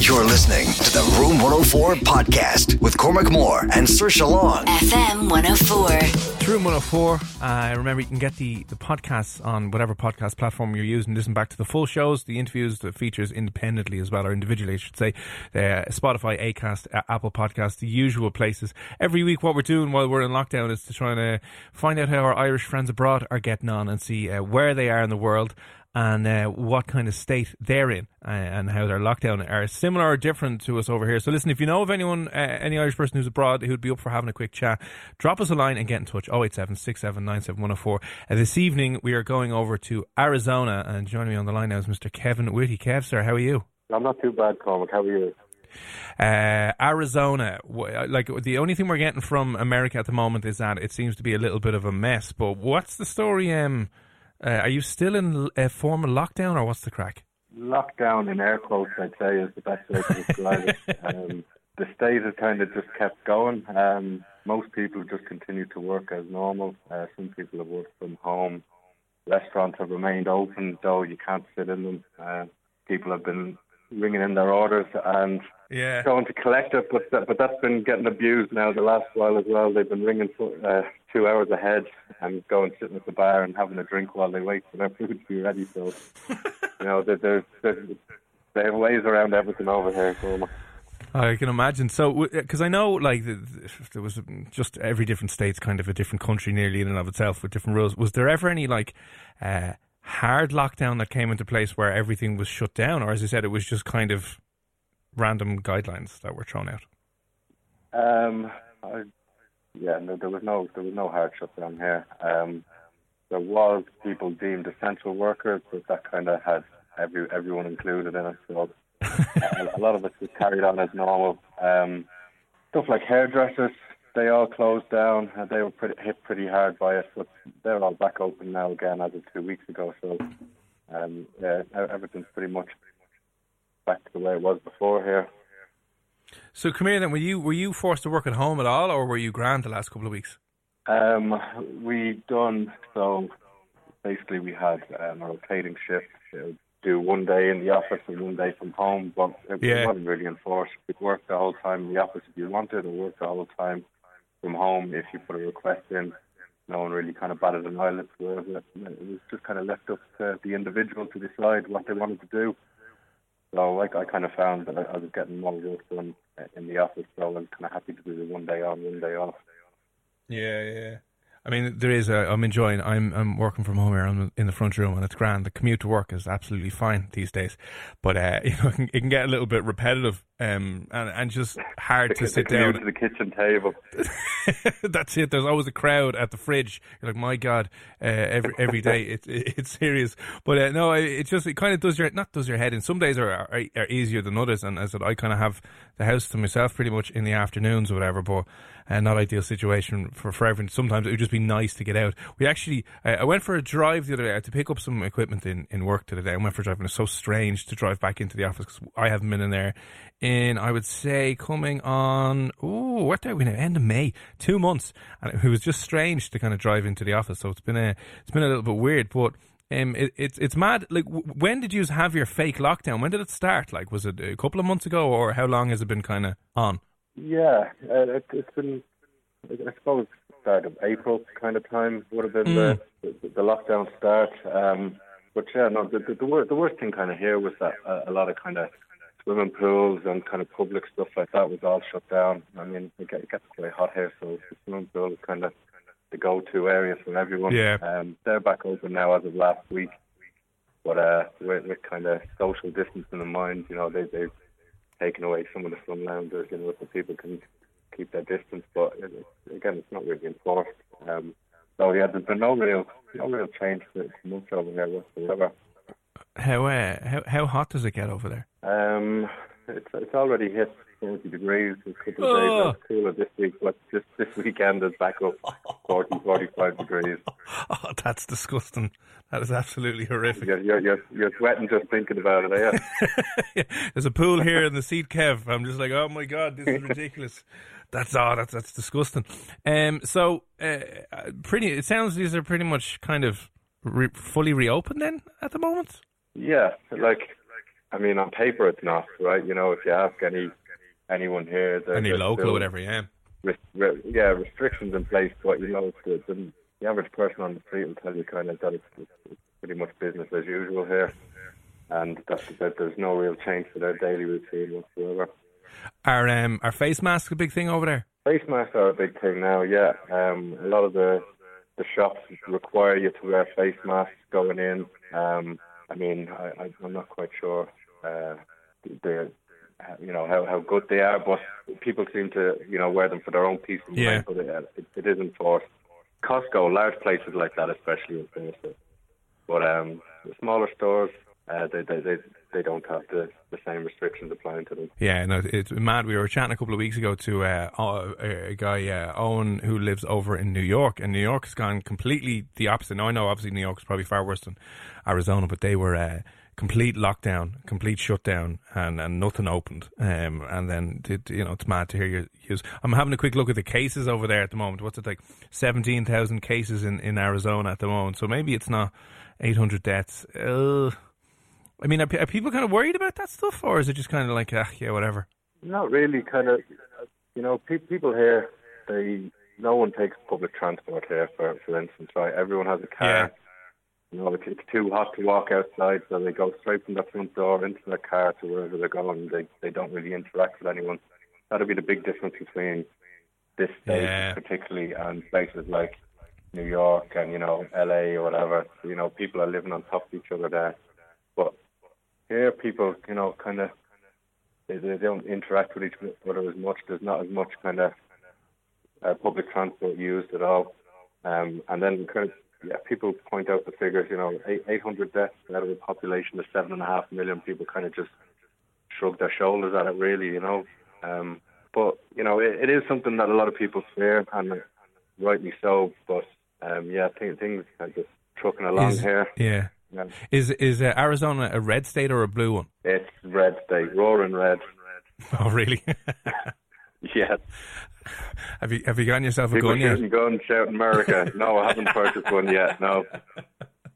You're listening to the Room 104 podcast with Cormac Moore and Saoirse Long. FM 104. It's Room 104. Remember, you can get the podcasts on whatever podcast platform you're using. Listen back to the full shows, the interviews, the features independently as well, or individually, I should say. Spotify, Acast, Apple Podcasts, the usual places. Every week, what we're doing while we're in lockdown is to try and find out how our Irish friends abroad are getting on and see where they are in the world, and what kind of state they're in, and how their lockdown are similar or different to us over here. So listen, if you know of anyone, any Irish person who's abroad who'd be up for having a quick chat, drop us a line and get in touch, 087-6797-104. This evening we are going over to Arizona, and joining me on the line now is Mr. Kevin Whitty. Kev, sir, how are you? I'm not too bad, Cormac. How are you? Arizona, like, the only thing we're getting from America at the moment is that it seems to be a little bit of a mess, but what's the story? Are you still in a formal lockdown, or what's the crack? Lockdown, in air quotes, I'd say, is the best way to describe it. The state has kind of just kept going. Most people just continue to work as normal. Some people have worked from home. Restaurants have remained open, though you can't sit in them. People have been ringing in their orders and going to collect it, but that's been getting abused now the last while as well. They've been ringing for 2 hours ahead and going sitting at the bar and having a drink while they wait for their food to be ready. So, you know, they have ways around everything over here. So I can imagine. So, because I know, like, there was just every different state's kind of a different country nearly in and of itself with different rules. Was there ever any, like, hard lockdown that came into place where everything was shut down, or as you said, it was just kind of random guidelines that were thrown out? No, there was no hard shutdown here. There was people deemed essential workers, but that kind of had everyone included in it. So a lot of it was carried on as normal. Stuff like hairdressers, they all closed down. They were hit pretty hard by it, but they're all back open now again as of 2 weeks ago. So everything's pretty much back to the way it was before here. So come here then, were you forced to work at home at all, or were you grand the last couple of weeks? So basically we had a rotating shift. It would do 1 day in the office and 1 day from home, but it wasn't really enforced. You could work the whole time in the office if you wanted, or work the whole time from home if you put a request in. No one really kind of batted an eyelid. It was just kind of left up to the individual to decide what they wanted to do. So, like, I kind of found that I was getting more work done in the office, so I was kind of happy to do the 1 day on, 1 day off. Yeah. I mean, I'm working from home here. I'm in the front room, and it's grand. The commute to work is absolutely fine these days, but it can get a little bit repetitive, and just hard to sit down to the kitchen table. That's it. There's always a crowd at the fridge. You're like, my God, every day it's serious. But no, it kind of does your head in. Some days are easier than others, and as I kind of have the house to myself pretty much in the afternoons or whatever. But not ideal situation for everyone. Sometimes it would just be nice to get out. We actually, I went for a drive the other day. I had to pick up some equipment in work the other day. I went for a drive, and it's so strange to drive back into the office because I haven't been in there in, I would say, coming on, what day are we now? End of May, 2 months. And it was just strange to kind of drive into the office. So it's been a little bit weird, but it's mad. Like, when did you have your fake lockdown? When did it start? Like, was it a couple of months ago, or how long has it been kind of on? Yeah, it's been, I suppose, start of April kind of time would have been the lockdown start. But yeah, no, the worst thing kind of here was that a lot of kind of swimming pools and kind of public stuff like that was all shut down. I mean, it gets really hot here, so the swimming pool is kind of the go-to area for everyone. Yeah. They're back open now as of last week. But with kind of social distancing in mind, you know, they've taken away some of the sun loungers, you know, so people can keep their distance. But again, it's not really enforced. So yeah, there's been no real change to much over there whatsoever. How hot does it get over there? It's already hit 40 degrees a couple of days. It's cooler this week, but just this weekend is back up 40, 45 degrees. Oh, that's disgusting. That is absolutely horrific. You're sweating just thinking about it, are you? Yeah. There's a pool here in the seat, Kev. I'm just like, oh my God, this is ridiculous. That's disgusting. So it sounds these are pretty much kind of fully reopened then at the moment? Yeah, like, I mean, on paper it's not, right? You know, if you ask anyone here... Any local or whatever, yeah. Restrictions in place, but you know, the average person on the street will tell you kind of that it's pretty much business as usual here, and that there's no real change to their daily routine whatsoever. Are face masks a big thing over there? Face masks are a big thing now, yeah. A lot of the shops require you to wear face masks going in. I mean, I'm not quite sure how good they are, but people seem to, you know, wear them for their own peace of mind. But it is enforced. Costco, large places like that especially, is beneficial. But the smaller stores, they don't have the same restrictions applying to them. Yeah, no, it's mad. We were chatting a couple of weeks ago to a guy, Owen, who lives over in New York, and New York's gone completely the opposite. Now, I know, obviously, New York's probably far worse than Arizona, but they were... complete lockdown, complete shutdown, and nothing opened. And then, you know, it's mad to hear your use. I'm having a quick look at the cases over there at the moment. What's it like? 17,000 cases in Arizona at the moment. So maybe it's not 800 deaths. I mean, are people kind of worried about that stuff, or is it just kind of like, yeah, whatever? Not really. Kind of, you know, people here, no one takes public transport here, for instance, right? Everyone has a car. Yeah. You know, it's too hot to walk outside, so they go straight from the front door into their car to wherever they're going. They don't really interact with anyone. That'll be the big difference between this state, particularly, and places like New York and, you know, LA or whatever. You know, people are living on top of each other there. But here, people, you know, kind of, they don't interact with each other as much. There's not as much kind of public transport used at all. And then kind of, yeah, people point out the figures, you know, 800 deaths out of a population of 7.5 million. People kind of just shrug their shoulders at it, really, you know. But, you know, it is something that a lot of people fear, and rightly so. But, yeah, things are just trucking along here. Yeah. Yeah. Is Arizona a red state or a blue one? It's red state, roaring red. Oh, really? Yes. Have you gotten yourself a gun yet? People shooting guns, shouting America. No, I haven't purchased one yet, no.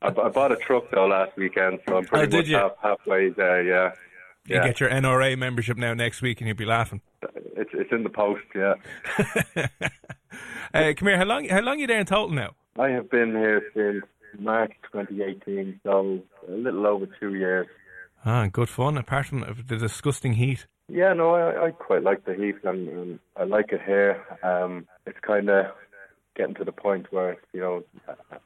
I bought a truck, though, last weekend, so I'm pretty much halfway there, yeah. You get your NRA membership now next week and you'll be laughing. It's in the post, yeah. Come here, how long are you there in total now? I have been here since March 2018, so a little over 2 years. Ah, good fun, apart from the disgusting heat. Yeah, no, I quite like the heat, and I like it here. It's kind of getting to the point where, you know,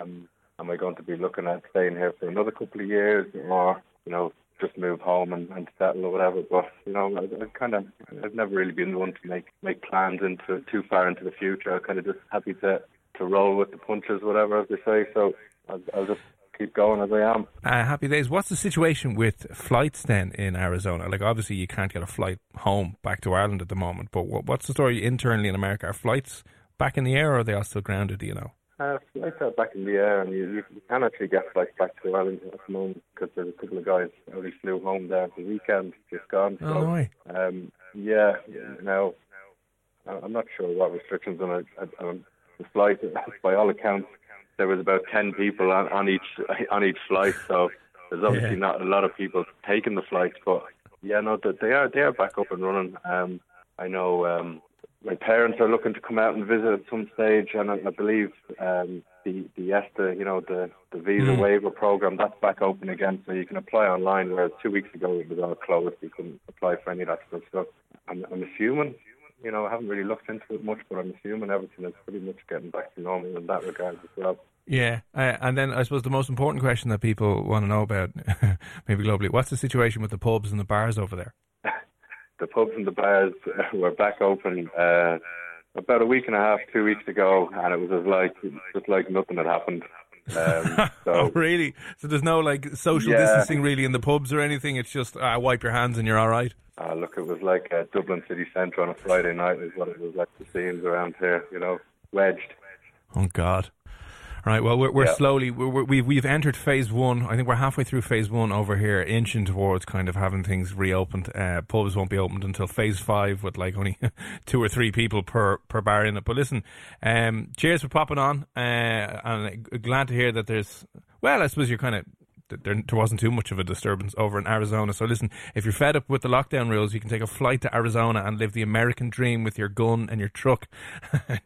am I going to be looking at staying here for another couple of years, or, you know, just move home and settle or whatever? But, you know, I've never really been one to make plans into too far into the future. I'm kind of just happy to roll with the punches, whatever, as they say. So I'll just keep going as I am. Happy days. What's the situation with flights then in Arizona? Like, obviously you can't get a flight home back to Ireland at the moment, but what's the story internally in America? Are flights back in the air, or are they all still grounded, do you know? Flights are back in the air, and you can actually get flights back to Ireland at the moment, because there's a couple of guys already flew home there the weekend, just gone. So, oh, right. Now, I'm not sure what restrictions on the flight. By all accounts, there was about 10 people on each flight, so there's obviously not a lot of people taking the flights. But yeah, no, they are back up and running. I know my parents are looking to come out and visit at some stage, and I believe the ESTA, you know, the visa waiver program, that's back open again, so you can apply online, whereas 2 weeks ago it was all closed. You couldn't apply for any of that stuff. So I'm assuming, you know, I haven't really looked into it much, but I'm assuming everything is pretty much getting back to normal in that regard as well. Yeah, and then I suppose the most important question that people want to know about, maybe globally, what's the situation with the pubs and the bars over there? The pubs and the bars were back open about a week and a half, 2 weeks ago, and it was just like nothing had happened. So, oh, really? So there's no like social distancing really in the pubs or anything? It's just wipe your hands and you're all right? Look, it was like Dublin city centre on a Friday night is what it was like, the scenes around here, you know, wedged. Oh, God. Right, well, we're slowly, we've entered phase one. I think we're halfway through phase one over here, inching towards kind of having things reopened. Pubs won't be opened until phase five with like only 2 or 3 people per bar in it. But listen, cheers for popping on. And glad to hear that there's, well, I suppose you're kind of, there wasn't too much of a disturbance over in Arizona. So listen, if you're fed up with the lockdown rules, you can take a flight to Arizona and live the American dream with your gun and your truck.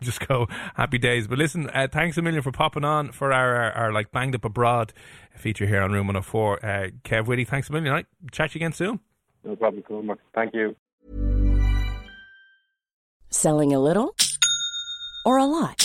Just go happy days. But listen, thanks a million for popping on for our like Banged Up Abroad feature here on Room 104. Kev Whitty, thanks a million. All right, chat to you again soon. No problem, Cormac. Thank you. Selling a little or a lot?